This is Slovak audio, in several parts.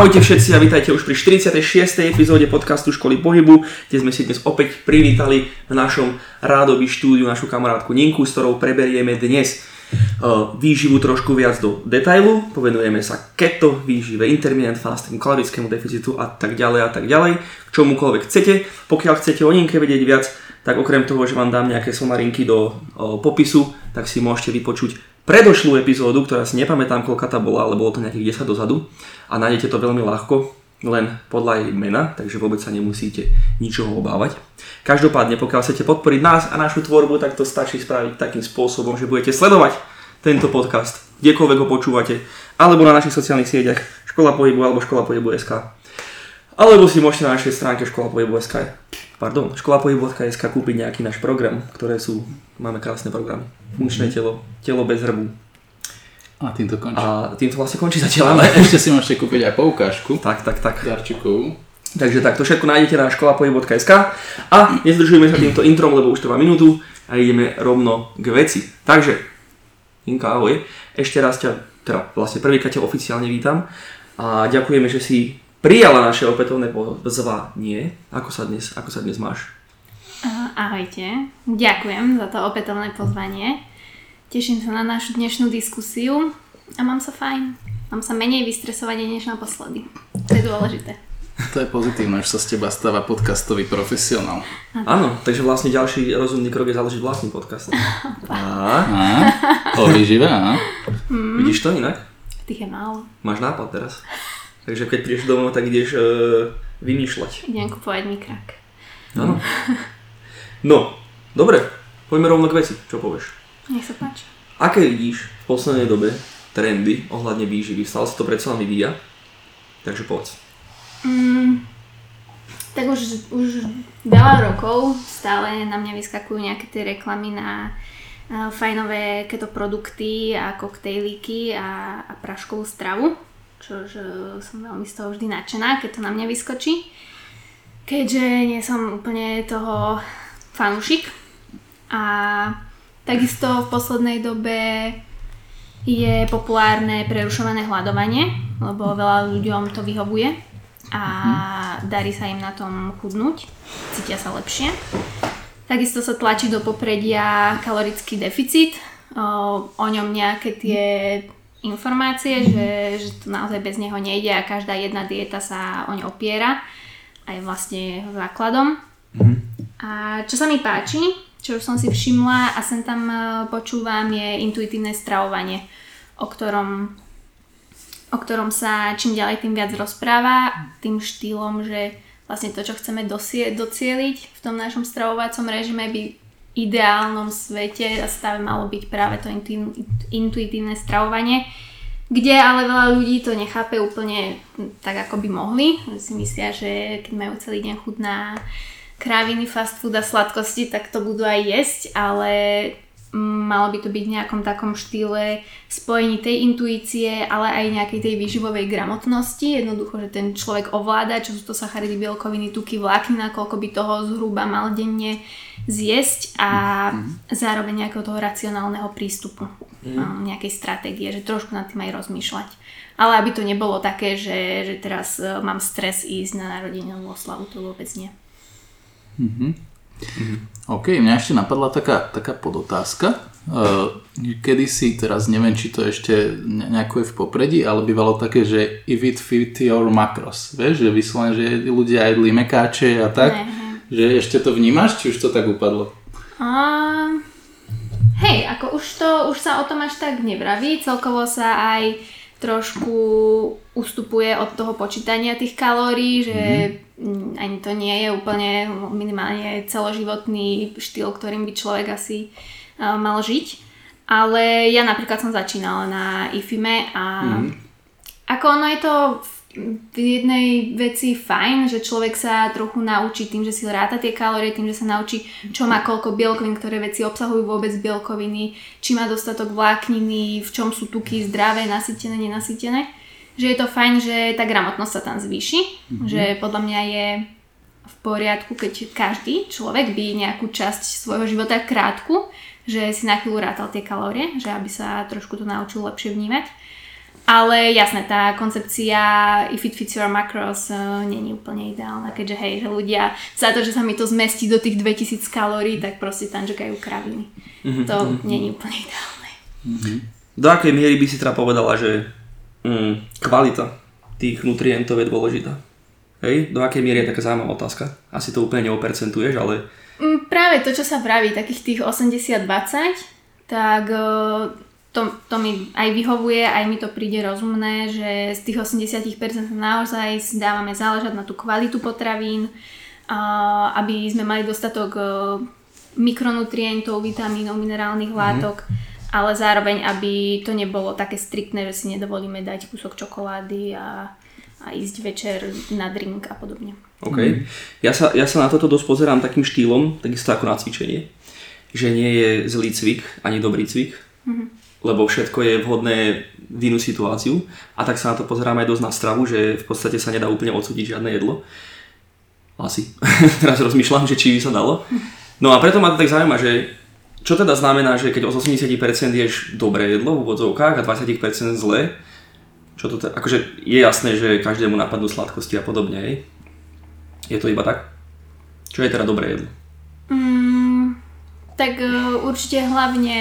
Ahojte všetci a vítajte už pri 46. epizóde podcastu Školy pohybu, kde sme si dnes opäť privítali v našom rádoby štúdiu našu kamarátku Ninku, s ktorou preberieme dnes výživu trošku viac do detailu. Povenujeme sa keto, výžive, intermittent fasting, kalorickému deficitu a tak ďalej, k čomukoľvek chcete. Pokiaľ chcete o Ninke vedieť viac, tak okrem toho, že vám dám nejaké somarinky do popisu, tak si môžete vypočuť predošlú epizódu, ktorá si nepamätám, koľka tá bola, ale bolo to nejakých 10 dozadu a nájdete to veľmi ľahko, len podľa jej mena, takže vôbec sa nemusíte ničoho obávať. Každopádne, pokiaľ chcete podporiť nás a našu tvorbu, tak to stačí spraviť takým spôsobom, že budete sledovať tento podcast, kdekoľvek ho počúvate, alebo na našich sociálnych sieťach Škola pohybu alebo Škola pohybu.sk, alebo si môžete na našej stránke školapohybu.sk kúpiť nejaký náš program, máme krásne programy. Funkčné telo bez hrbu. A týmto končí. A týmto vlastne končí zatiaľ. Ale ešte si môžete kúpiť aj poukážku. Tak. Darčekovú. Takže tak, to všetko nájdete na školapohybu.sk a nezdržujeme sa týmto introm, lebo už trvá minútu a ideme rovno k veci. Takže, Ninka, ahoj. Ešte raz vlastne prvýkrát ťa oficiálne vítam a ďakujeme, že si prijala naše opätovné pozvanie. Ako sa dnes máš? Ahojte. Ďakujem za to opätovné pozvanie. Teším sa na našu dnešnú diskusiu a mám sa fajn. Mám sa menej vystresovať než naposledy. To je dôležité. To je pozitívne, že sa z teba stáva podcastový profesionál. Áno, takže vlastne ďalší rozumný krok je založiť vlastný podcast. O výžive, á. Vidíš to inak? Tých je málo. Máš nápad teraz. Takže keď prídeš domov, tak ideš vymýšľať. Idem kupovať mi krak. Áno. No, dobre, poďme rovno k veci, čo povieš? Nech sa páči. Aké vidíš v poslednej dobe trendy ohľadne výživy? Stále sa to predsa len vyvíja, takže povedz. Tak už veľa rokov stále na mňa vyskakujú nejaké tie reklamy na fajnové keto produkty a koktejlíky a praškovú stravu. Čože som veľmi z toho vždy nadšená, keď to na mňa vyskočí. Keďže nie som úplne toho fanúšik. A takisto v poslednej dobe je populárne prerušované hladovanie, lebo veľa ľuďom to vyhovuje a darí sa im na tom chudnúť, cítia sa lepšie. Takisto sa tlačí do popredia kalorický deficit, o ňom nejaké tie informácie, že to naozaj bez neho nejde a každá jedna dieta sa oň opiera a je vlastne jeho základom. A čo sa mi páči, čo už som si všimla a sem tam počúvam, je intuitívne stravovanie, o ktorom sa čím ďalej tým viac rozpráva, tým štýlom, že vlastne to, čo chceme docieliť v tom našom stravovacom režime, by ideálnom svete a stave malo byť práve to intuitívne stravovanie, kde ale veľa ľudí to nechápe úplne tak, ako by mohli. Si myslia, že keď majú celý deň chuť na kráviny, fast food a sladkosti, tak to budú aj jesť, ale malo by to byť v nejakom takom štýle spojení tej intuície, ale aj nejakej tej výživovej gramotnosti. Jednoducho, že ten človek ovláda, čo sú to sacharidy, bielkoviny, tuky, vláknina, koľko by toho zhruba mal denne zjesť a zároveň nejakého toho racionálneho prístupu, nejakej stratégie, že trošku nad tým aj rozmýšľať. Ale aby to nebolo také, že teraz mám stres ísť na narodinovú oslavu, to vôbec nie. OK, mňa ešte napadla taká podotázka. Kedysi, teraz neviem, či to ešte nejako je v popredí, ale bývalo také, že if it fit your macros, vieš, že vyslovene, že ľudia jedli mekáče a tak. Ne. Že ešte to vnímaš, či už to tak upadlo? Hej, ako už sa o tom až tak nevraví, celkovo sa aj trošku ustupuje od toho počítania tých kalórií, že ani to nie je úplne minimálne celoživotný štýl, ktorým by človek asi mal žiť. Ale ja napríklad som začínala na IIFYM a ako ono je to v jednej veci fajn, že človek sa trochu naučí tým, že si ráta tie kalórie, tým, že sa naučí, čo má koľko bielkovín, ktoré veci obsahujú vôbec bielkoviny, či má dostatok vlákniny, v čom sú tuky zdravé, nasýtené, nenasýtené. Že je to fajn, že tá gramotnosť sa tam zvýši, že podľa mňa je v poriadku, keď každý človek by nejakú časť svojho života krátku, že si na chvíľu rátal tie kalórie, že aby sa trošku to naučil lepšie vnímať. Ale jasné, tá koncepcia if it fits your macros není úplne ideálna, keďže hej, že ľudia za to, že sa mi to zmestí do tých 2000 kalórií, tak proste tanžekajú kraviny. Mm-hmm. To není úplne ideálne. Mm-hmm. Do akej miery by si teda povedala, že kvalita tých nutrientov je dôležitá? Hej, do akej miery je taká zaujímavá otázka? Asi to úplne neopercentuješ, ale... Práve to, čo sa vraví, takých tých 80-20, tak... To mi aj vyhovuje, aj mi to príde rozumné, že z tých 80% naozaj dávame záležať na tú kvalitu potravín, aby sme mali dostatok mikronutrientov, vitamínov, minerálnych látok, ale zároveň, aby to nebolo také striktné, že si nedovolíme dať kúsok čokolády a ísť večer na drink a podobne. OK. Ja sa na toto dosť pozerám takým štýlom, takisto ako na cvičenie, že nie je zlý cvik ani dobrý cvik. Mhm. Lebo všetko je vhodné v inú situáciu a tak sa na to pozeráme aj dosť na stravu, že v podstate sa nedá úplne odsúdiť žiadne jedlo. Asi. Teraz rozmýšľam, že či by sa dalo. No a preto ma to tak zaujíma, že čo teda znamená, že keď o 80% ješ dobré jedlo v úvodzovkách a 20% zlé, čo to teda, akože je jasné, že každému napadnú sladkosti a podobne, hej? Je to iba tak? Čo je teda dobré jedlo? Tak určite hlavne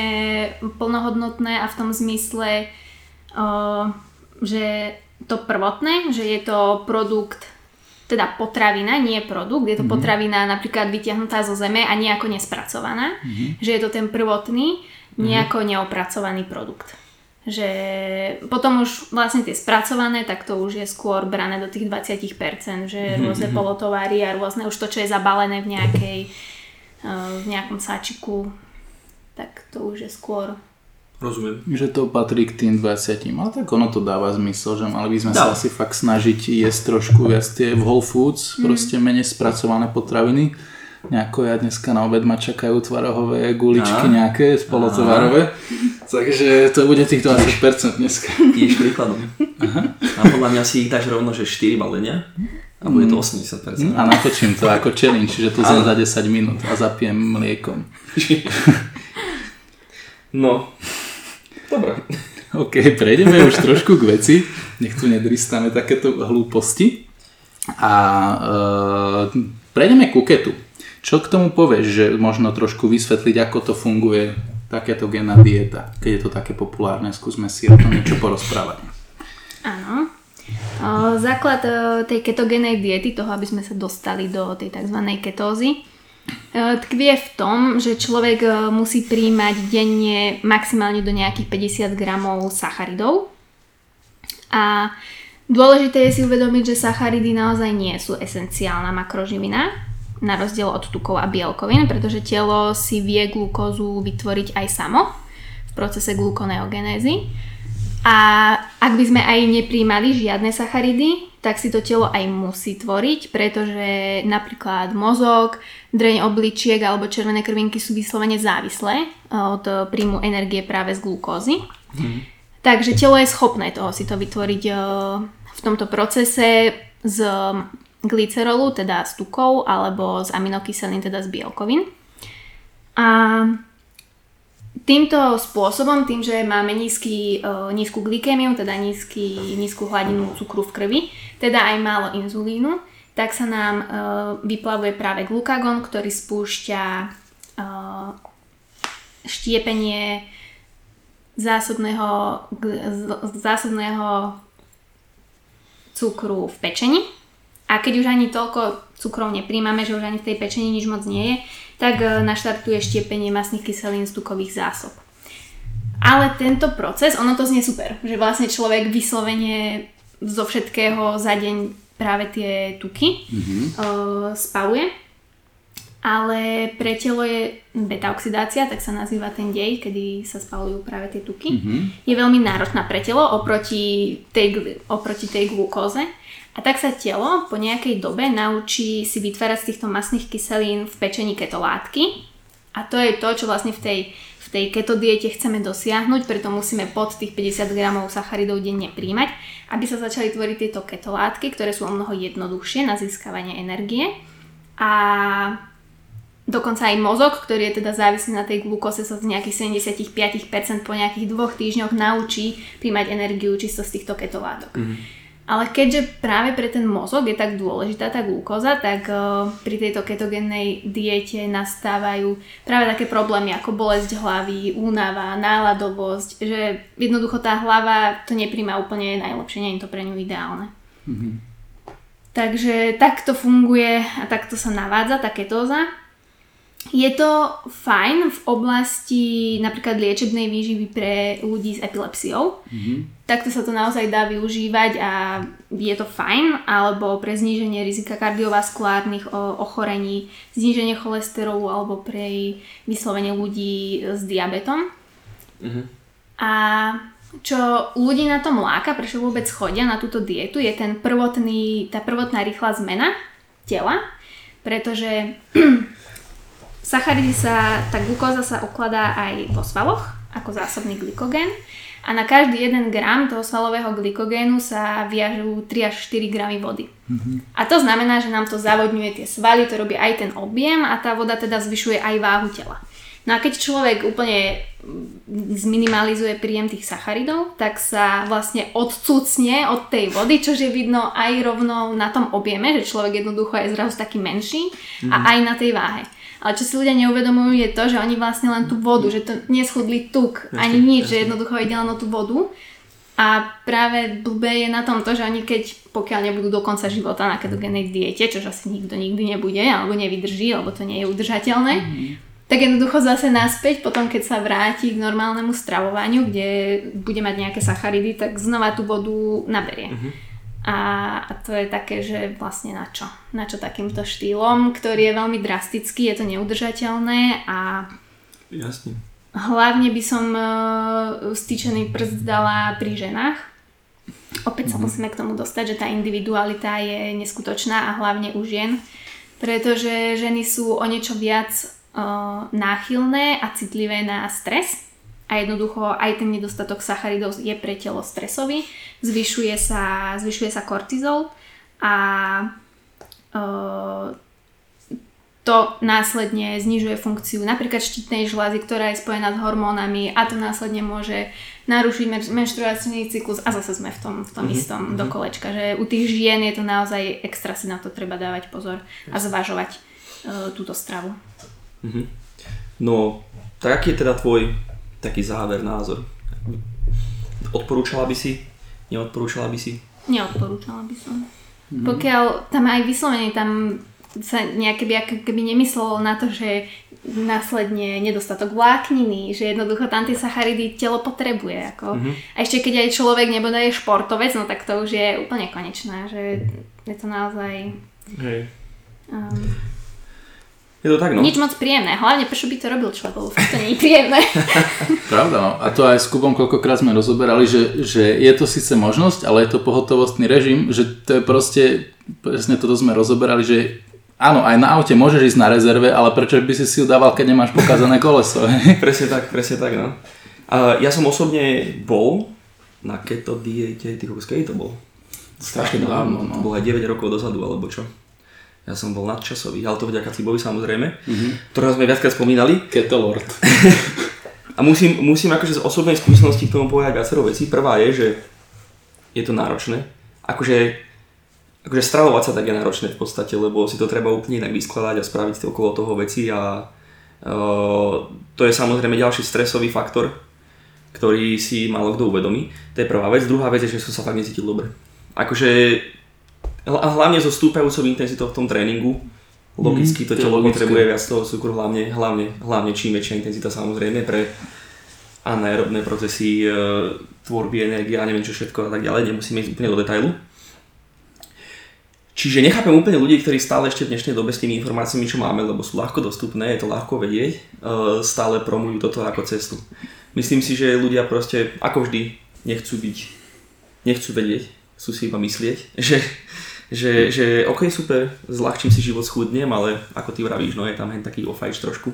plnohodnotné a v tom zmysle, že to prvotné, že je to produkt, teda potravina, nie produkt, je to potravina napríklad vytiahnutá zo zeme a nejako nespracovaná, že je to ten prvotný, nejako neopracovaný produkt. Že potom už vlastne tie spracované, tak to už je skôr brané do tých 20%, že rôzne polotovary a rôzne už to, čo je zabalené v nejakej v nejakom sáčiku, tak to už je skôr. Rozumiem. Že to patrí k tým 20, ale tak ono to dáva zmysel, že mali by sme sa asi fakt snažiť jesť trošku viac tie whole foods, proste menej spracované potraviny. Nejako ja dneska na obed ma čakajú tvarohové guličky nejaké, spolotovarové, takže to bude tých 20% dneska. Ideš príkladom. Aha. A podľa mňa si ich dáš rovno, že 4 balenia. A bude to 80%. A natočím to ako challenge, že to za 10 minút a zapijem mliekom. No. Dobre. OK, prejdeme už trošku k veci. Nech tu nedristáme takéto hlúposti. A prejdeme ku ketu. Čo k tomu povieš, že možno trošku vysvetliť, ako to funguje takéto ketogénna dieta? Keď je to také populárne, skúsme si o tom niečo porozprávať. Áno. Základ tej ketogénej diety, toho, aby sme sa dostali do tej tzv. Ketózy, tkvie v tom, že človek musí príjmať denne maximálne do nejakých 50 gramov sacharidov. A dôležité je si uvedomiť, že sacharidy naozaj nie sú esenciálna makroživina, na rozdiel od tukov a bielkovín, pretože telo si vie glukózu vytvoriť aj samo v procese glukoneogenézy. A ak by sme aj nepríjmali žiadne sacharidy, tak si to telo aj musí tvoriť, pretože napríklad mozog, dreň obličiek alebo červené krvinky sú vyslovene závislé od príjmu energie práve z glukózy. Takže telo je schopné toho si to vytvoriť v tomto procese z glycerolu, teda z tukov, alebo z aminokyselín, teda z bielkovín. A týmto spôsobom, tým, že máme nízku glykémiu, teda nízku hladinu cukru v krvi, teda aj málo inzulínu, tak sa nám vyplavuje práve glukagón, ktorý spúšťa štiepenie zásobného cukru v pečeni. A keď už ani toľko cukrov nepríjmame, že už ani v tej pečeni nič moc nie je, tak naštartuje štiepenie mastných kyselín z tukových zásob. Ale tento proces, ono to znie super, že vlastne človek vyslovene zo všetkého za deň práve tie tuky spaluje, ale pre telo je beta-oxidácia, tak sa nazýva ten dej, kedy sa spalujú práve tie tuky. Je veľmi náročná pre telo oproti tej glukóze. A tak sa telo po nejakej dobe naučí si vytvárať z týchto mastných kyselín v pečení ketolátky. A to je to, čo vlastne v tej ketodiete chceme dosiahnuť, preto musíme pod tých 50 gramov sacharidov denne príjmať, aby sa začali tvoriť tieto ketolátky, ktoré sú omnoho jednoduchšie na získavanie energie. A Dokonca aj mozog, ktorý je teda závislý na tej glukóze, sa z nejakých 75% po nejakých 2 týždňoch naučí príjmať energiu čisto z týchto ketolátok. Ale keďže práve pre ten mozog je tak dôležitá tá glukóza, tak pri tejto ketogénnej diete nastávajú práve také problémy ako bolesť hlavy, únava, náladovosť, že jednoducho tá hlava to nepríjma úplne najlepšie, nie je to pre ňu ideálne. Takže takto funguje a takto sa navádza tá ketóza. Je to fajn v oblasti napríklad liečebnej výživy pre ľudí s epilepsiou. Takto sa to naozaj dá využívať a je to fajn, alebo pre zníženie rizika kardiovaskulárnych ochorení, zníženie cholesterolu alebo pre vyslovene ľudí s diabetom. A čo ľudí na tom láka, prečo vôbec chodia na túto dietu, je ten tá prvotná rýchla zmena tela, pretože sacharidy tá glukóza sa ukladá aj vo svaloch ako zásobný glykogén a na každý 1 gram toho svalového glykogénu sa viažú 3 až 4 gramy vody. A to znamená, že nám to zavodňuje tie svaly, to robí aj ten objem a tá voda teda zvyšuje aj váhu tela. No a keď človek úplne zminimalizuje príjem tých sacharidov, tak sa vlastne odcucne od tej vody, čo je vidno aj rovno na tom objeme, že človek jednoducho je zrazu taký menší a aj na tej váhe. Ale čo si ľudia neuvedomujú je to, že oni vlastne len tú vodu, že to neschudli tuk, ani nič, že jednoducho ide len o tú vodu. A práve blbé je na tom to, že oni pokiaľ nebudú do konca života na ketogénnej diete, čo asi nikto nikdy nebude, alebo nevydrží, alebo to nie je udržateľné, tak jednoducho zase naspäť, potom keď sa vráti k normálnemu stravovaniu, kde bude mať nejaké sacharidy, tak znova tú vodu naberie. A to je také, že vlastne na čo? Na čo takýmto štýlom, ktorý je veľmi drastický, je to neudržateľné a jasne. Hlavne by som stýčený prst dala pri ženách. Opäť sa musíme k tomu dostať, že tá individualita je neskutočná a hlavne u žien, pretože ženy sú o niečo viac náchylné a citlivé na stres a jednoducho aj ten nedostatok sacharidov je pre telo stresový, zvyšuje sa kortizol a to následne znižuje funkciu napríklad štítnej žľazy, ktorá je spojená s hormónami a to následne môže narušiť menštruačný cyklus a zase sme v tom istom dokolečka, že u tých žien je to naozaj extra, si na to treba dávať pozor a zvažovať túto stravu. No, tak aký je teda tvoj taký záver, názor? Odporúčala by si? Neodporúčala by si? Neodporúčala by som. Pokiaľ tam aj vyslovene tam sa keby nemyslelo na to, že následne nedostatok vlákniny, že jednoducho tam tie sacharidy telo potrebuje. A ešte keď aj človek nebodaj je športovec, no tak to už je úplne konečná, že je to naozaj... Hej. Je to tak, no. Nič moc príjemné, hlavne prečo by to robil človek, lebo to nie je príjemné. Pravda, no. A to aj s Kubom koľkokrát sme rozoberali, že je to síce možnosť, ale je to pohotovostný režim, že to je presne toto sme rozoberali, že áno, aj na aute môžeš ísť na rezerve, ale prečo by si ju dával, keď nemáš pokazané koleso. Presne tak, no. Ja som osobne bol na keto diete, to bol strašne dávno, no. To bolo aj 9 rokov dozadu, alebo čo. Ja som bol nadčasový, ale to vďaka Cibovi samozrejme, ktorého sme viackrát spomínali. Keto Lord. A musím akože z osobnej skúsenosti k tomu povedať viacero vecí. Prvá je, že je to náročné. Akože stravovať sa tak je náročné v podstate, lebo si to treba úplne inak vyskladať a spraviť si okolo toho veci. A to je samozrejme ďalší stresový faktor, ktorý si málo kto uvedomí. To je prvá vec. Druhá vec je, že som sa fakt necítil dobre. A hlavne so stúpajúcou intenzitou v tom tréningu. Logicky to telo potrebuje viac toho cukru, hlavne čím väčšia intenzita samozrejme pre anaerobné procesy, tvorby energie a neviem čo všetko a tak ďalej, nemusíme ísť úplne do detailu. Čiže nechápem úplne ľudí, ktorí stále ešte v dnešnej dobe s tými informáciami, čo máme, lebo sú ľahko dostupné, je to ľahko vedieť, stále promujú toto ako cestu. Myslím si, že ľudia proste ako vždy nechcú vedieť, sú si iba myslieť, že ok, super, zľahčím si život, schudnem, ale ako ty vravíš, no je tam hen taký ofajč trošku.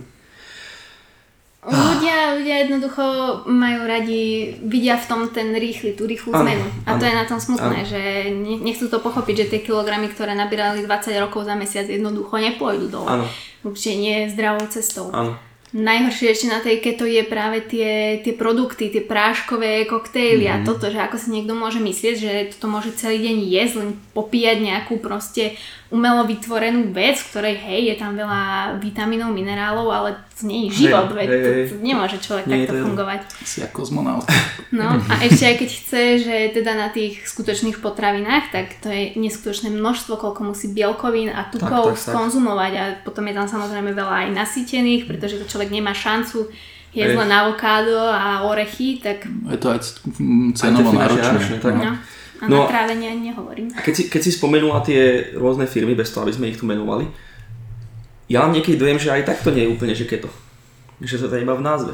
Ľudia jednoducho majú radi, vidia v tom tú rýchlu zmenu. A to je na tom smutné, že nechcú to pochopiť, že tie kilogramy, ktoré nabírali 20 rokov za mesiac, jednoducho nepôjdu dole. Určite nie zdravou cestou. Áno. Najhoršie ešte na tej keto je práve tie produkty, tie práškové koktejly a toto, že ako si niekto môže myslieť, že toto môže celý deň jesť, len popíjať nejakú proste umelo vytvorenú vec, v ktorej je tam veľa vitamínov, minerálov, ale to nie je život, to nemôže človek takto fungovať. Si ako kozmonaut. No a ešte aj keď chce, že teda na tých skutočných potravinách, tak to je neskutočné množstvo, koľko musí bielkovín a tukov skonzumovať a potom je tam samozrejme veľa aj nasýtených, pretože to človek nemá šancu jesť len avokádo a orechy, tak... Je to aj cenovo náročné. A na trávenie ani nehovorím. A keď si spomenula tie rôzne firmy, bez toho, aby sme ich tu menovali, ja mám niekedy dojem, že aj takto nie je úplne, že keto. Že to je iba v názve.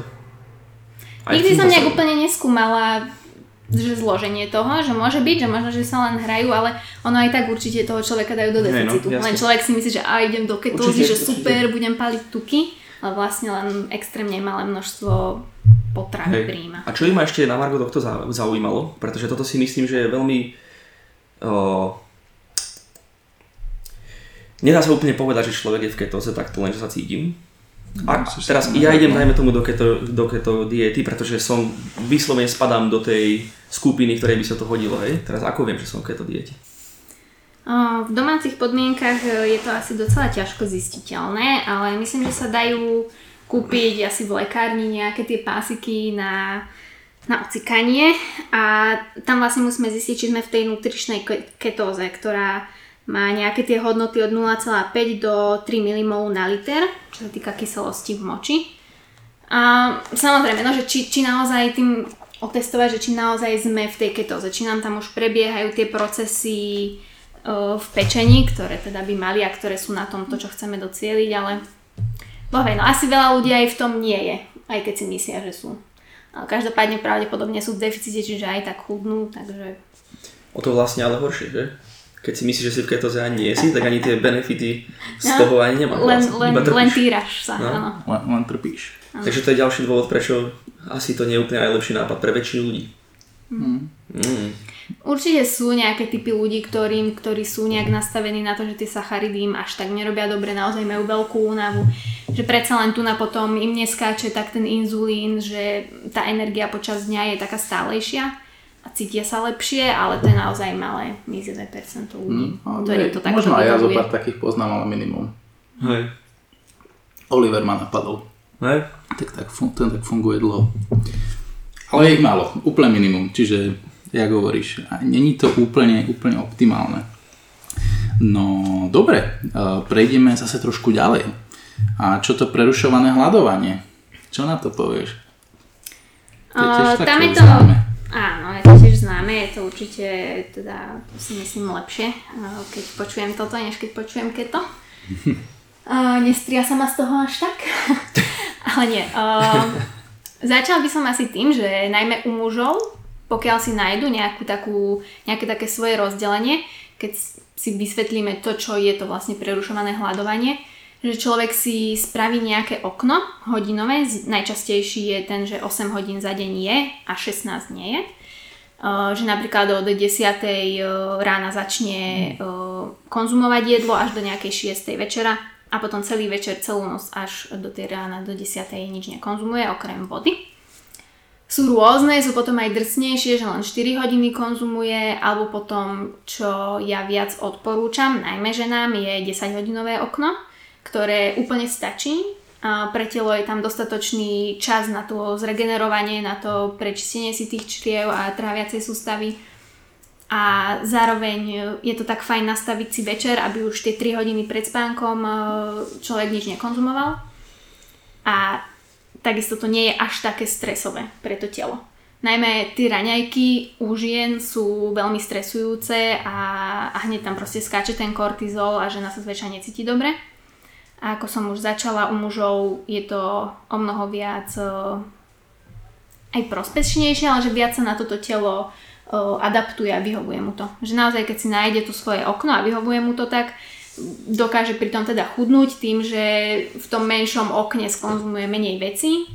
Nikdy som nejak úplne neskúmala, že zloženie toho, že môže byť, že možno, že sa len hrajú, ale ono aj tak určite toho človeka dajú do deficitu. Len človek si myslí, že idem do ketózy, že super, budem paliť tuky. Ale vlastne len extrémne malé množstvo potravín prijíma. A čo ma ešte na margo tohto zaujímalo, pretože toto si myslím, že je veľmi... Nedá sa úplne povedať, že človek je v ketóze, tak to len, že sa cítim. A teraz ja idem najmä tomu do keto diety, pretože som vyslovene spadám do tej skupiny, ktorej by sa to hodilo. Hej? Teraz ako viem, že som v keto diete? V domácich podmienkach je to asi docela ťažko zistiteľné, ale myslím, že sa dajú kúpiť asi v lekárni nejaké tie pásiky na ocikanie a tam vlastne musíme zistiť, či sme v tej nutričnej ketóze, ktorá má nejaké tie hodnoty od 0,5 do 3 mmol na liter, čo sa týka kyselosti v moči. A samozrejme, no, že či naozaj tým otestovať, že či naozaj sme v tej ketóze, či nám tam už prebiehajú tie procesy v pečení, ktoré teda by mali a ktoré sú na tom to, čo chceme docieliť, ale asi veľa ľudí aj v tom nie je, aj keď si myslia, že sú. Ale každopádne pravdepodobne sú v deficite, čiže aj tak chudnú, takže... O to vlastne ale horšie, že? Keď si myslíš, že si v ketóze ani nie si, tak ani tie benefity z toho ani nemáš. Len týraš sa, áno. Len trpíš. Ano. Takže to je ďalší dôvod, prečo asi to nie je úplne najlepší nápad pre väčšinu ľudí. Určite sú nejaké typy ľudí, ktorí sú nejak nastavení na to, že tie sacharidy im až tak nerobia dobre, naozaj majú veľkú únavu, že predsa len tu na potom im neskáče tak ten inzulín, že tá energia počas dňa je taká stálejšia a cítia sa lepšie, ale to je naozaj malé, mizerné percento ľudí, ktorí to takto možno aj ja zo pár takých poznám, ale minimum. Hej. Oliver ma napadol. Hej. Ten tak funguje dlho. Ale je ich málo, úplne minimum, čiže jak hovoríš, není to úplne optimálne. No dobre, prejdeme zase trošku ďalej. A čo to prerušované hladovanie? Čo na to povieš? To je tiež také známe. Áno, je to tiež známe, je to určite, teda si myslím, lepšie, keď počujem toto, než keď počujem keto. Nestria sa ma z toho až tak, ale nie. Začal by som asi tým, že najmä u mužov, pokiaľ si nájdu nejaké také svoje rozdelenie, keď si vysvetlíme to, čo je to vlastne prerušované hladovanie, že človek si spraví nejaké okno hodinové, najčastejší je ten, že 8 hodín za deň je a 16 nie je. Že napríklad od 10 rána začne konzumovať jedlo až do nejakej 6 večera a potom celý večer, celú noc až do tej rána, do 10 nič nekonzumuje okrem vody. Sú rôzne, sú potom aj drsnejšie, že len 4 hodiny konzumuje, alebo potom, čo ja viac odporúčam, najmä ženám, je 10-hodinové okno, ktoré úplne stačí. Pre telo je tam dostatočný čas na to zregenerovanie, na to prečistenie si tých čriev a tráviacej sústavy. A zároveň je to tak fajn nastaviť si večer, aby už tie 3 hodiny pred spánkom človek nič nekonzumoval. A takisto to nie je až také stresové pre to telo. Najmä tie raňajky u žien sú veľmi stresujúce a hneď tam proste skáče ten kortizol a žena sa zväčša necíti dobre. A ako som už začala, u mužov je to o mnoho viac aj prospešnejšie, ale že viac sa na toto telo adaptuje a vyhovuje mu to. Že naozaj, keď si nájde to svoje okno a vyhovuje mu to, tak dokáže pritom teda chudnúť tým, že v tom menšom okne skonzumuje menej vecí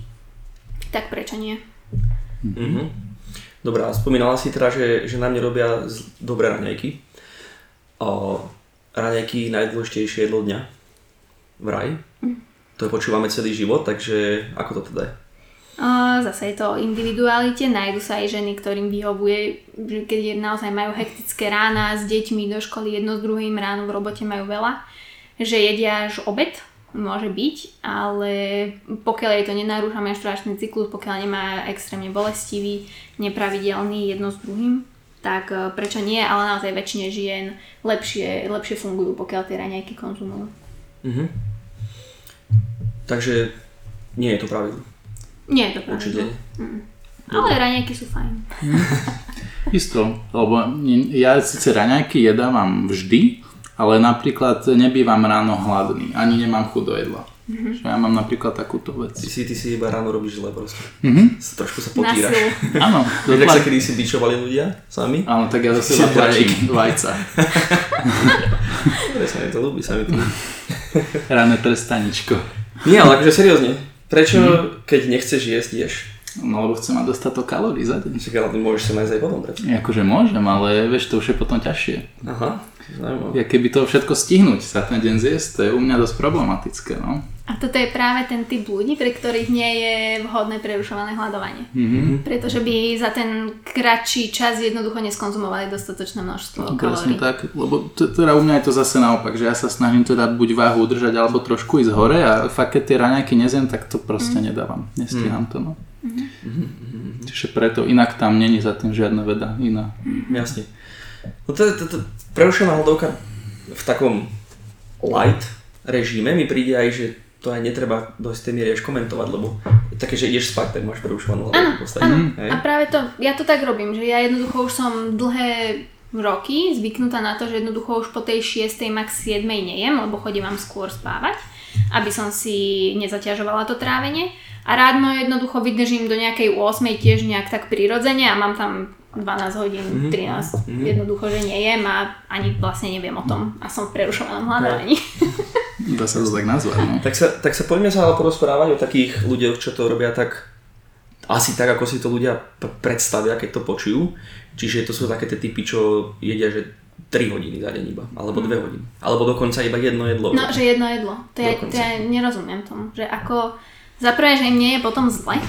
tak prečo nie? Mm-hmm. Dobrá, spomínala si teda, že nám nerobia dobré raňajky. Raňajky najdôležitejšie jedlo dňa vraj. To počúvame celý život, takže ako to teda je? Zase je to o individualite, nájdu sa aj ženy, ktorým vyhovuje, keď naozaj majú hektické rána s deťmi do školy, jedno s druhým, ráno v robote majú veľa, že jedia až obed, môže byť, ale pokiaľ je to nenarúša menštruačný cyklus, pokiaľ nemá extrémne bolestivý, nepravidelný jedno s druhým, tak prečo nie, ale naozaj väčšine žien lepšie fungujú, pokiaľ tie raňajky konzumujú. Mhm. Takže nie je to pravidlo. Nie je to pravda. Určite. Ale raňajky sú fajn. Isto, lebo ja síce raňajky jedávam vždy, ale napríklad nebývam ráno hladný, ani nemám chuť do jedla. Mm-hmm. Ja mám napríklad takúto vec. Ty si iba ráno robíš zle proste. Mm-hmm. Trošku sa potíraš. Áno. Vieš, sa kedy si bičovali ľudia sami? Áno, tak ja zase zatlačím vajca. Presne, to ľúbi, sami to ľúbi. Ráne trestaničko. Nie, ale akože seriózne. Prečo, keď nechceš jesť, ješ? No lebo chcem mať dostatok kalórií za deň. Čiže môžeš sa nájsť aj potom, prečo? Akože môžem, ale vieš, to už je potom ťažšie. Aha, zaujímavé. Ja keby to všetko stihnúť za ten deň zjesť, to je u mňa dosť problematické, no. A toto je práve ten typ ľudí, pre ktorých nie je vhodné prerušované hladovanie. Mm-hmm. Pretože by za ten kratší čas jednoducho neskonzumovali dostatočné množstvo kalórií. Presne tak, lebo teda u mňa je to zase naopak, že ja sa snažím teda buď váhu udržať, alebo trošku ísť hore a fakt keď tie raňajky nezjem, tak to proste nedávam. Nestíham to, no. Mm-hmm. Čiže preto inak tam není za tým žiadna veda iná. Jasne. No to prerušovaná hladovka v takom light režime mi príde aj, že to aj netreba do istej miery až komentovať, lebo také, že ideš spať, tak máš prerušovanú hladovku. Áno, a práve to, ja to tak robím, že ja jednoducho už som dlhé roky zvyknutá na to, že jednoducho už po tej 6. max 7. nejem, lebo chodím vám skôr spávať, aby som si nezaťažovala to trávenie a ráno jednoducho vydržím do nejakej 8. tiež nejak tak prirodzene a mám tam 12 hodín, 13, jednoducho, že nejem a ani vlastne neviem o tom a som v prerušovanom hľadávaní. Dá sa to tak nazvať, no. Tak sa poďme sa ale porozprávať o takých ľuďoch, čo to robia tak, asi tak, ako si to ľudia predstavia, keď to počujú. Čiže to sú také tie typy, čo jedia, že 3 hodiny za deň iba, alebo 2 hodiny. Alebo dokonca iba jedno jedlo. No, že jedno jedlo. To ja nerozumiem tomu, že ako... Zaprvé, že im nie je potom zle,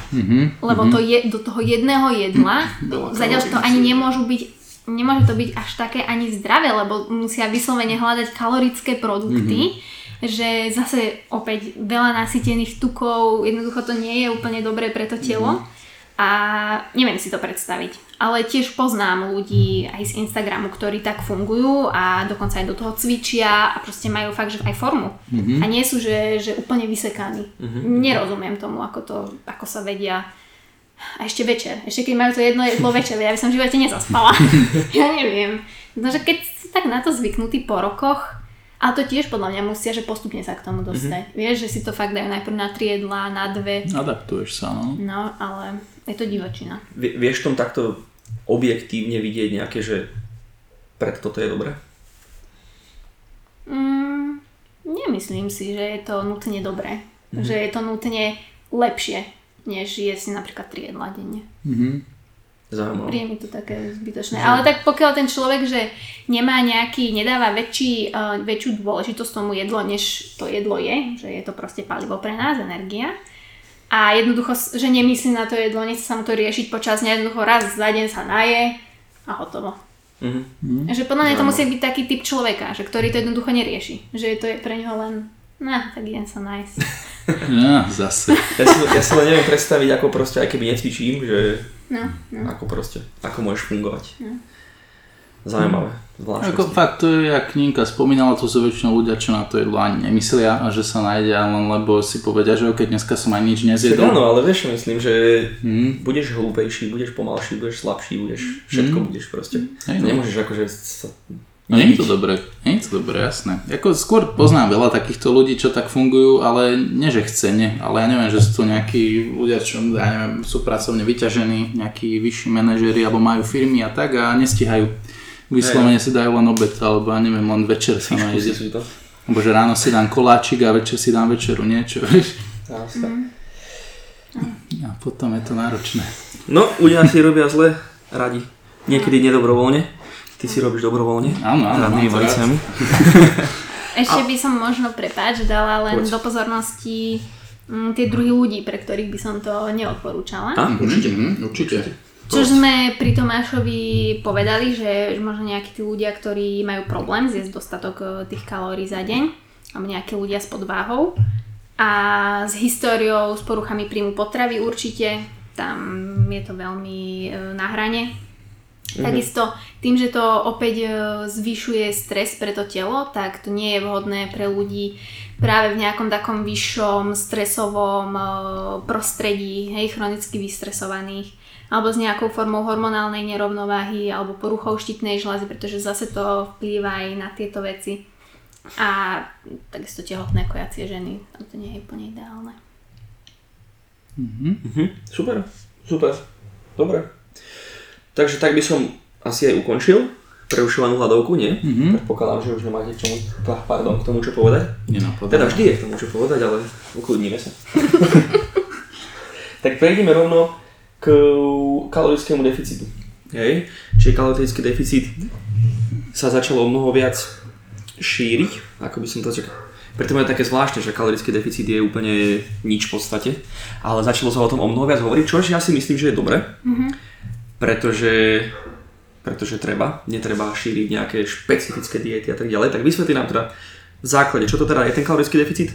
lebo to je, do toho jedného jedla, zatiaľ to ani nemôže to byť až také ani zdravé, lebo musia vyslovene hľadať kalorické produkty, že zase opäť veľa nasytených tukov, jednoducho to nie je úplne dobré pre to telo a neviem si to predstaviť. Ale tiež poznám ľudí aj z Instagramu, ktorí tak fungujú a dokonca aj do toho cvičia a proste majú fakt, že aj formu. A nie sú, že úplne vysekaní. Nerozumiem tomu, ako sa vedia. A ešte večer. Ešte keď majú to jedno jedlo večer, ja by som v živote nezaspala. Ja neviem. No, že keď si tak na to zvyknutí po rokoch, ale to tiež podľa mňa musia, že postupne sa k tomu dostať. Vieš, že si to fakt dajú najprv na 3 jedlá, na 2. Adaptuješ sa, no. No, ale je to divočina. Vieš tom takto objektívne vidieť nejaké, že preto toto je dobré? Nemyslím si, že je to nutne dobré. Že je to nutne lepšie, než jesť napríklad 3 jedlá denne. Zaujímavé. Príde mi to také zbytočné. Ale tak pokiaľ ten človek, že nedáva väčšiu dôležitosť tomu jedlo, než to jedlo je, že je to proste palivo pre nás, energia. A jednoducho, že nemyslí na to jedlo, nechce sa mu to riešiť počas dňa, jednoducho raz za deň sa naje a hotovo. Že podľa mňa to musí byť taký typ človeka, že ktorý to jednoducho nerieši. Že to je pre neho len... tak idem sa nájsť. Zase. Ja si len neviem predstaviť, ako proste, aj keby necvičím, že... Ako môžeš fungovať. Zaujímavé. Ako fakt, jak Ninka spomínala, to sú väčšinou ľudia, čo na to jedlo ani nemyslia a že sa nájdia len lebo si povedia, že keď dneska som ani nič nezjedol. Áno, ale vieš, myslím, že budeš hlúpejší, budeš pomalší, budeš slabší, budeš všetko budeš proste. Nemôžeš akože... No nie je to dobré, jasné. Jako skôr poznám veľa takýchto ľudí, čo tak fungujú, ale nie že chcene, ale ja neviem, že sú to nejakí ľudia, čo ja neviem, sú pracovne vyťažení, nejakí vyšší manažéri alebo majú firmy a tak a nestíhajú. Vyslovene si dajú len obed alebo ja neviem, len večer sa nájde. Lebo že ráno si dám koláčik a večer si dám večeru niečo, vieš. A Potom je to náročné. No, ľudia si robia zle radi. Niekedy nedobrovoľne. Ty si robíš dobrovoľne. Áno. Ešte by som možno dala len do pozornosti tie druhy ľudí, pre ktorých by som to neodporúčala. Určite. Čiže sme pri Tomášovi povedali, že možno nejakí tí ľudia, ktorí majú problém zjesť dostatok tých kalórií za deň, alebo nejakí ľudia s podváhou a s históriou, s poruchami príjmu potravy určite, tam je to veľmi na hrane. Takisto tým, že to opäť zvyšuje stres pre to telo, tak to nie je vhodné pre ľudí práve v nejakom takom vyššom stresovom prostredí, hej, chronicky vystresovaných, alebo s nejakou formou hormonálnej nerovnováhy alebo poruchou štítnej žľazy, pretože zase to vplýva aj na tieto veci. A takisto tehotné kojacie ženy, to nie je úplne ideálne. Super. Dobre. Takže tak by som asi aj ukončil prerušovanú hladovku, nie? Predpokladám, že už nemáte k tomu čo povedať. Teda vždy je k tomu čo povedať, ale ukludníme sa. Tak prejdeme rovno k kalorickému deficitu. Hej. Čiže kalorický deficit sa začalo mnoho viac šíriť, ako by som to čakal. Preto je také zvláštne, že kalorický deficit je úplne nič v podstate, ale začalo sa o tom o mnoho viac hovoriť, čo ja si myslím, že je dobre, pretože netreba šíriť nejaké špecifické diety a tak ďalej. Tak vysvetli nám teda v základe, čo to teda je ten kalorický deficit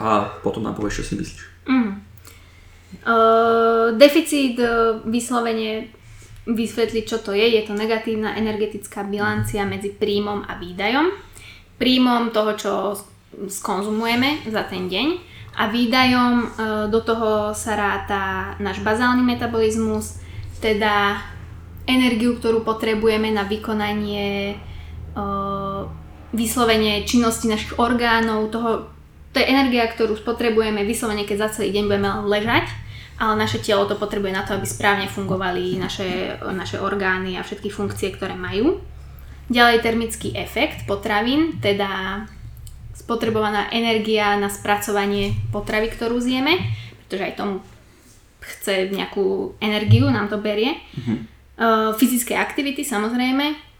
a potom nám povieš, čo si myslíš. Deficit vyslovene vysvetliť, čo to je. Je to negatívna energetická bilancia medzi príjmom a výdajom. Príjmom toho, čo skonzumujeme za ten deň, a výdajom do toho sa ráta náš bazálny metabolizmus, teda energiu, ktorú potrebujeme na vykonanie vyslovene činnosti našich orgánov. To je energia, ktorú spotrebujeme vyslovene, keď za celý deň budeme ležať, ale naše telo to potrebuje na to, aby správne fungovali naše orgány a všetky funkcie, ktoré majú. Ďalej termický efekt potravín, teda spotrebovaná energia na spracovanie potravy, ktorú zjeme, pretože aj tomu chce nejakú energiu, nám to berie. Fyzické aktivity samozrejme.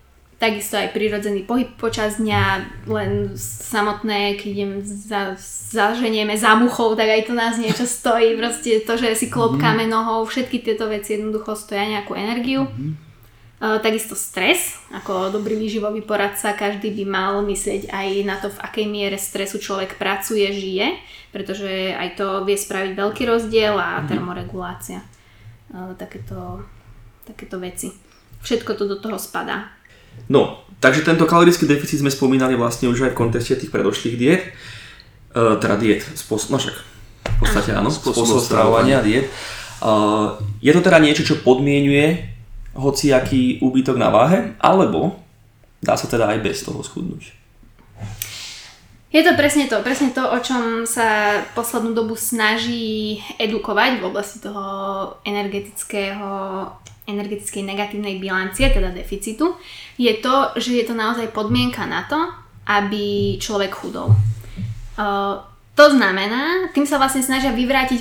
Takisto aj prirodzený pohyb počas dňa, len samotné, keď idem zaženieme za muchou, tak aj to nás niečo stojí. Proste to, že si klopkáme nohou, všetky tieto veci jednoducho stoja nejakú energiu. Takisto stres, ako dobrý výživový poradca, každý by mal myslieť aj na to, v akej miere stresu človek pracuje, žije, pretože aj to vie spraviť veľký rozdiel, a termoregulácia, takéto veci. Všetko to do toho spadá. No, takže tento kalorický deficit sme spomínali vlastne už aj v kontexte tých predošlých diet. Spôsob stravovania diet. Je to teda niečo, čo podmienuje hociaký úbytok na váhe, alebo dá sa teda aj bez toho schudnúť? Je to presne to, o čom sa poslednú dobu snaží edukovať v oblasti toho energetickej negatívnej bilancie, teda deficitu, je to, že je to naozaj podmienka na to, aby človek chudol. To znamená, tým sa vlastne snažia vyvrátiť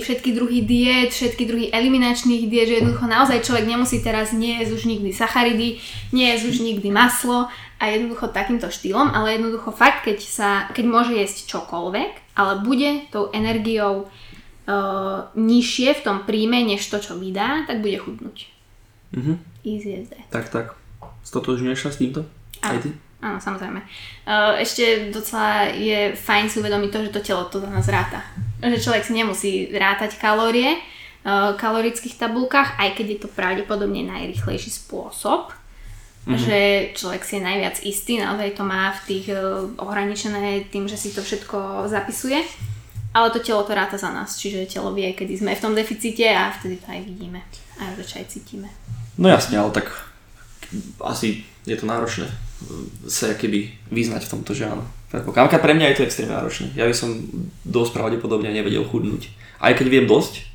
všetky druhy diét, všetky druhy eliminačných diét, že jednoducho naozaj človek nemusí teraz nejesť už nikdy sacharidy, nejesť už nikdy maslo a jednoducho takýmto štýlom, ale jednoducho fakt, keď môže jesť čokoľvek, ale bude tou energiou nižšie v tom príjme, než to, čo vydá, tak bude chudnúť. Easy as that. Tak. Stotožňuješ sa s týmto? Aj ty? Áno, samozrejme. Ešte docela je fajn si uvedomiť to, že to telo to za nás ráta. Že človek si nemusí rátať kalórie v kalorických tabuľkách, aj keď je to pravdepodobne najrýchlejší spôsob, že človek si je najviac istý, naozaj to má v tých ohraničené tým, že si to všetko zapisuje. Ale to telo to ráta za nás, čiže telo vie, kedy sme v tom deficite, a vtedy to aj vidíme a aj cítime. No jasne, ale tak asi je to náročné sa keby vyznať v tomto, že áno. Predpokladám, pre mňa je to extrémne náročné. Ja by som dosť pravdepodobne nevedel chudnúť. Aj keď viem dosť,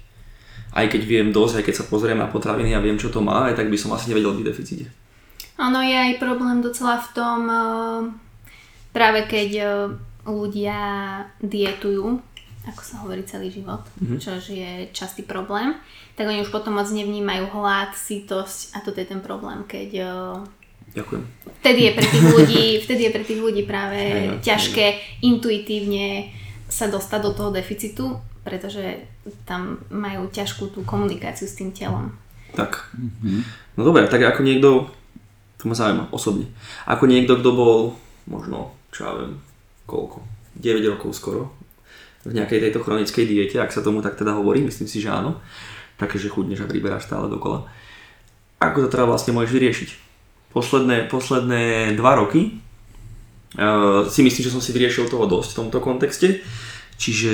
aj keď sa pozriem na potraviny a viem, čo to má, aj tak by som asi nevedel byť v deficite. Áno, je aj problém docela v tom, práve keď ľudia dietujú, ako sa hovorí, celý život, čo je častý problém, tak oni už potom moc nevnímajú hlad, sýtosť a toto je ten problém, keď... Ďakujem. Vtedy je pre tých ľudí práve ťažké intuitívne sa dostať do toho deficitu, pretože tam majú ťažkú tú komunikáciu s tým telom. Tak. No dobre, tak ako niekto, to ma zaujíma osobne, ako niekto, kto bol možno, čo ja viem, koľko, 9 rokov skoro, v nejakej tejto chronickej diete, ak sa tomu tak teda hovorí, myslím si, že áno, takže chudneš a priberáš stále dokola. Ako to teda vlastne môžeš vyriešiť? Posledné 2 roky si myslím, že som si vyriešil toho dosť v tomto kontexte, čiže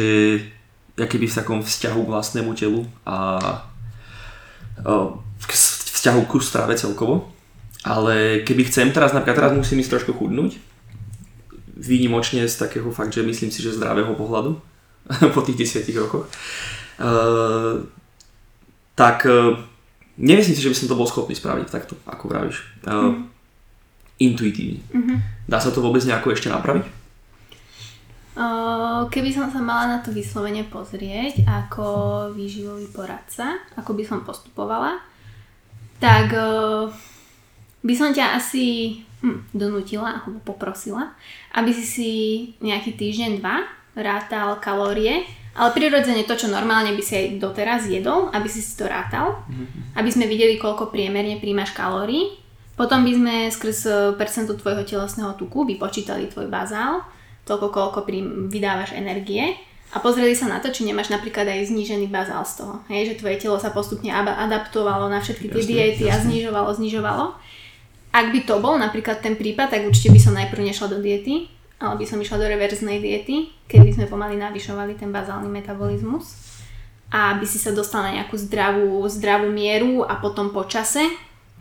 akýby v takom vzťahu k vlastnému telu a vzťahu ku strave celkovo, ale keby chcem teraz musím ísť trošku chudnúť, výnimočne z takého fakt, že myslím si, že zdravého pohľadu po tých 10 rokoch, tak nemyslím si, že by som to bol schopný spraviť takto, ako vravíš, intuitívne. Dá sa to vôbec nejako ešte napraviť? Keby som sa mala na to vyslovene pozrieť ako výživový poradca, ako by som postupovala, tak by som ťa asi donútila alebo poprosila, aby si si nejaký týždeň, 2 rátal kalórie, ale prirodzene to, čo normálne by si aj doteraz jedol, aby si to rátal, aby sme videli, koľko priemerne príjmaš kalórií. Potom by sme skrz percentu tvojho telesného tuku vypočítali tvoj bazál, toľko, koľko vydávaš energie, a pozreli sa na to, či nemáš napríklad aj znížený bazál z toho. Hej, že tvoje telo sa postupne adaptovalo na všetky tie diety a znižovalo. Ak by to bol napríklad ten prípad, tak určite by som najprv nešla do diety, ale by som išla do reverznej diety, kedy sme pomaly navyšovali ten bazálny metabolizmus, a aby si sa dostala na nejakú zdravú mieru, a potom po čase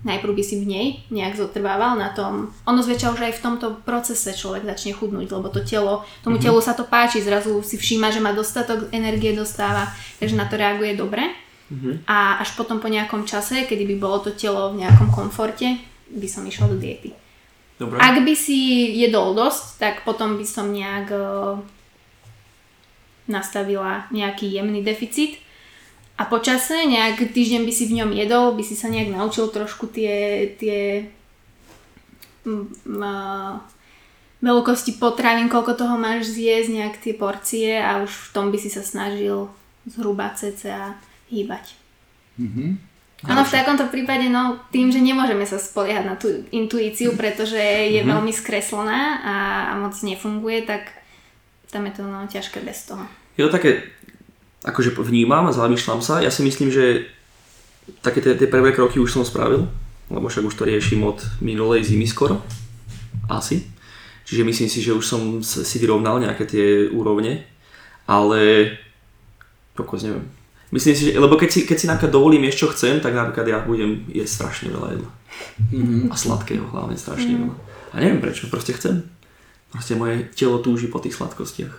najprv by si v nej nejak zotrvával na tom. Ono zväčša už aj v tomto procese človek začne chudnúť, lebo to telo, tomu telu sa to páči, zrazu si všíma, že má dostatok energie, dostáva, takže na to reaguje dobre. A až potom po nejakom čase, kedy by bolo to telo v nejakom komforte, by som išla do diety. Dobre. Ak by si jedol dosť, tak potom by som nejak nastavila nejaký jemný deficit a po čase, nejak týždeň by si v ňom jedol, by si sa nejak naučil trošku tie veľkosti potravín, koľko toho máš zjesť, nejak tie porcie, a už v tom by si sa snažil zhruba cca hýbať. Áno, v takomto prípade, tým, že nemôžeme sa spoliehať na tú intuíciu, pretože je veľmi skreslená a moc nefunguje, tak tam je to ťažké bez toho. Je to také, akože vnímam a zamýšľam sa, ja si myslím, že také tie prvé kroky už som spravil, lebo však už to riešim od minulej zimy skoro, asi. Čiže myslím si, že už som si vyrovnal nejaké tie úrovne, ale pokos neviem. Myslím si, že, lebo keď si napríklad dovolím ešte, čo chcem, tak napríklad ja budem jesť strašne veľa jedla. A sladkého hlavne strašne veľa. A neviem prečo, proste chcem. Proste moje telo túži po tých sladkostiach.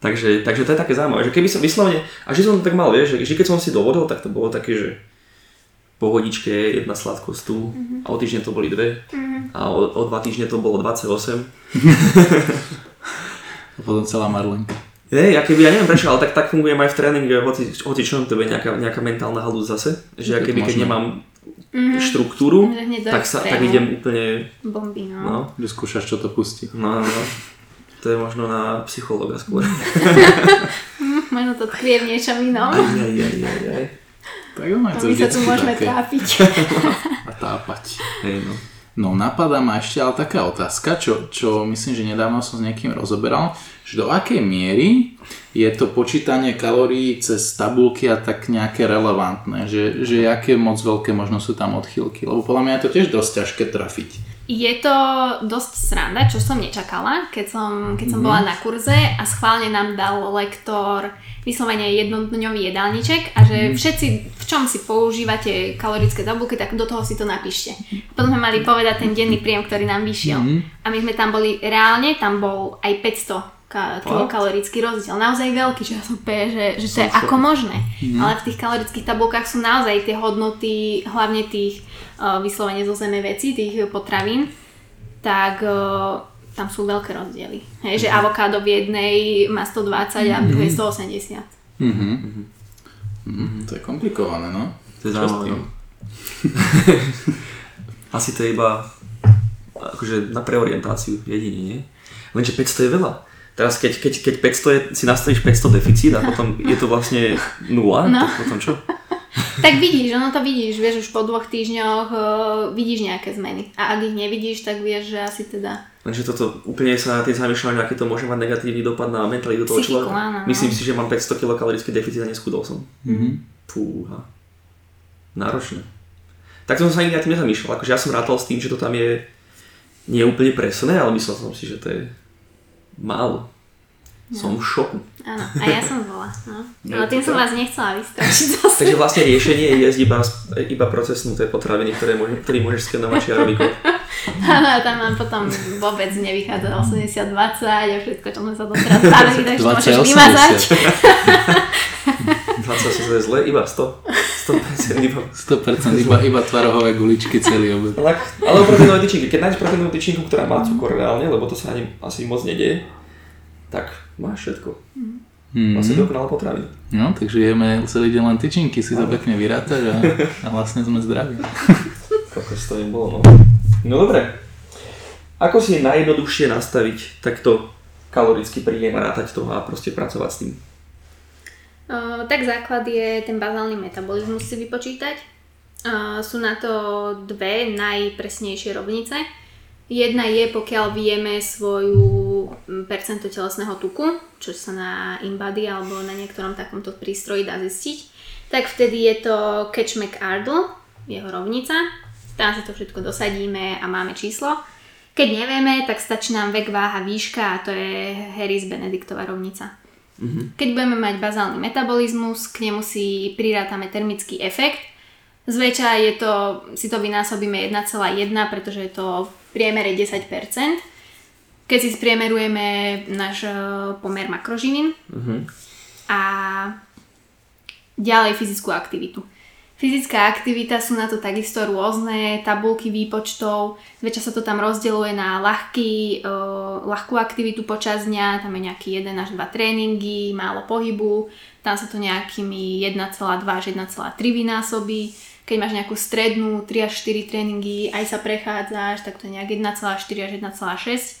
takže to je také zaujímavé, že keby som vyslovene, a že som tak mal, vieš, že keď som si dovolil, tak to bolo také, že po hodičke jedna sladkosť tu, a o týždeň to boli 2, a o 2 týždne to bolo 28. A potom celá Marlenka. Ja keby, ja neviem prečo, ale tak fungujem aj v tréningu, hoci čo, to je nejaká mentálna halúz zase, že ja keby, keď nemám štruktúru, tak idem úplne bomby, že skúšaš, čo to pustí. No, to je možno na psychologa skôr. Možno to tkvie v niečom inom. Aj. Tak to my sa tu môžeme také trápiť. A tápať. Hej, No napadá ma ešte ale taká otázka, čo myslím, že nedávno som s niekým rozoberal, že do akej miery je to počítanie kalórií cez tabuľky a tak nejaké relevantné, že aké moc veľké možno sú tam odchýlky, lebo podľa mňa je to tiež dosť ťažké trafiť. Je to dosť sranda, čo som nečakala, keď som bola na kurze, a schválne nám dal lektor vyslovene jednodňový jedálniček, a že všetci, v čom si používate kalorické tabuľky, tak do toho si to napíšte. Potom sme mali povedať ten denný príjem, ktorý nám vyšiel. A my sme tam boli, reálne tam bol aj 500 kilokalorický rozdiel. Naozaj veľký, že ja som že to je ako možné. Ale v tých kalorických tabuľkách sú naozaj tie hodnoty, hlavne tých vyslovene zo zeme vecí, tých potravín, tak tam sú veľké rozdiely. Hej, že avokádo v jednej má 120 a v druhej 180. To je komplikované, no? To je zaujímavé. Asi to je iba akože na preorientáciu jedine, nie? Lenže 500 je veľa. Teraz keď 500 je, si nastavíš 500 deficit a potom je to vlastne nula, no. Tak potom čo? Tak vidíš, ono to vidíš, vieš, už po 2 týždňoch vidíš nejaké zmeny. A ak ich nevidíš, tak vieš, že asi teda... Lenže toto úplne sa na tým zamýšľam, že aký to môže mať negatívny dopad na mentalitu toho človeka. Áno. Myslím si, že mám 500 kg kalorický deficit a neskudol som. Púha. Náročné. Tak som sa nikdy na tým nezamýšľal. Akože ja som rátal s tým, že to tam je nie úplne presné, ale myslel som si, že to je málo. No. Som v šoku. Áno, a ja som zvolá. No. Ale tým som vás nechcela vystrašiť. Takže vlastne riešenie je iba procesnuté potraviny, ktorý môžeš skenovať čiarovíkov. Áno, a tam vám potom vôbec nevychádza 80-20 a všetko, čo sme sa doteraz bavili, takže môžeš vymazať. 20 je zle, iba 100% iba. 100% iba tvarohové guličky celý obed. Ale proteinovú tyčinku, keď nájdeš proteinovú tyčinku, ktorá má cukor reálne, lebo to sa ani asi moc nedieje, tak máš všetko. Vlastne dokonalá potravina. No, takže jeme celý deň len tyčinky, si to pekne vyrátaš a vlastne sme zdraví. Kokos to im bolo, no. No dobre. Ako si najjednoduchšie nastaviť takto kalorický príjem a rátať toho a proste pracovať s tým? Tak základ je ten bazálny metabolizmus si vypočítať. Sú na to dve najpresnejšie rovnice. Jedna je, pokiaľ vieme svoju percento telesného tuku, čo sa na InBody alebo na niektorom takomto prístroji dá zistiť, tak vtedy je to Katch-McArdle, jeho rovnica. Tam si to všetko dosadíme a máme číslo. Keď nevieme, tak stačí nám vek, váha, výška a to je Harris-Benediktova rovnica. Keď budeme mať bazálny metabolizmus, k nemu si prirátame termický efekt. Zväčša je to, si to vynásobíme 1,1, pretože je to v priemere 10%. Keď si spriemerujeme náš pomer makroživín a ďalej fyzickú aktivitu. Fyzická aktivita sú na to takisto rôzne tabuľky výpočtov. Zväčša sa to tam rozdeľuje na ľahkú aktivitu počas dňa, tam je nejaký 1 až 2 tréningy, málo pohybu, tam sa to nejakými 1,2 až 1,3 vynásobí. Keď máš nejakú strednú 3 až 4 tréningy, aj sa prechádzaš, tak to je nejak 1,4 až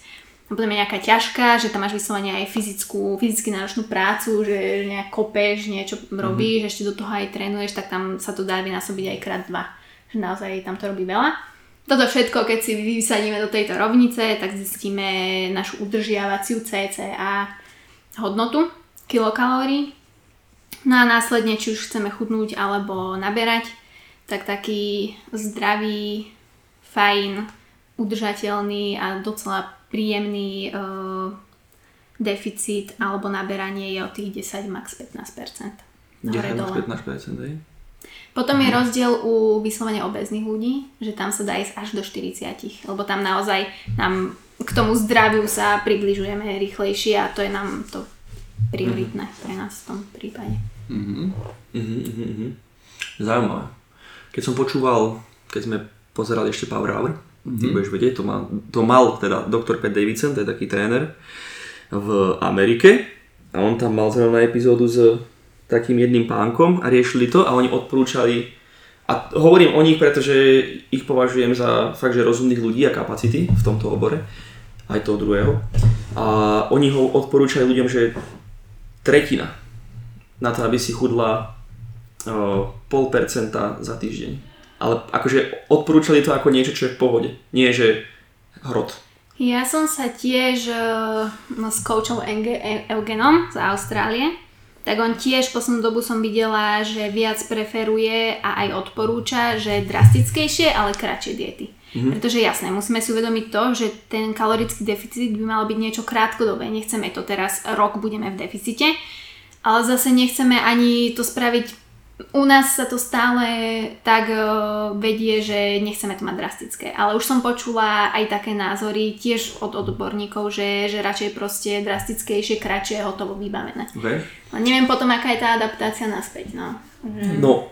1,6. Potom je nejaká ťažká, že tam máš vyslovene aj fyzicky náročnú prácu, že nejak kopeš, niečo robíš, ešte do toho aj trénuješ, tak tam sa to dá vynásobiť aj krát 2. Že naozaj tam to robí veľa. Toto všetko, keď si vysadíme do tejto rovnice, tak zistíme našu udržiavaciu CCA hodnotu kilokalórií. No a následne, či už chceme chudnúť alebo naberať, tak taký zdravý, fajn, udržateľný a docela príjemný deficit alebo naberanie je od tých 10 max 15%. 10 max 15%, hej? Potom je rozdiel u vyslovene obezných ľudí, že tam sa dá ísť až do 40, lebo tam naozaj k tomu zdraviu sa približujeme rýchlejšie a to je nám to prioritné pre nás v tom prípade. Zaujímavé. Keď som počúval, keď sme pozerali ešte Power Hour, ty budeš vedieť, to mal teda doktor Pat Davidson, to je taký tréner v Amerike a on tam mal zrovna epizódu s takým jedným pánkom a riešili to a oni odporúčali a hovorím o nich, pretože ich považujem za fakt, že rozumných ľudí a kapacity v tomto obore aj toho druhého a oni ho odporúčali ľuďom, že 1/3 na to, aby si chudla 0,5% za týždeň. Ale akože odporúčali to ako niečo, čo je v pohode. Nie, že hrot. Ja som sa tiež s koučom Eugenom z Austrálie, tak on tiež poslednú dobu som videla, že viac preferuje a aj odporúča, že drastickejšie, ale kratšie diety. Pretože jasné, musíme si uvedomiť to, že ten kalorický deficit by mal byť niečo krátkodobé. Nechceme to teraz, rok budeme v deficite, ale zase nechceme ani to spraviť. U nás sa to stále tak vedie, že nechceme to mať drastické. Ale už som počula aj také názory tiež od odborníkov, že radšej proste drastickejšie, kratšie, hotovo, vybavené. Okay. Neviem potom, aká je tá adaptácia naspäť. No.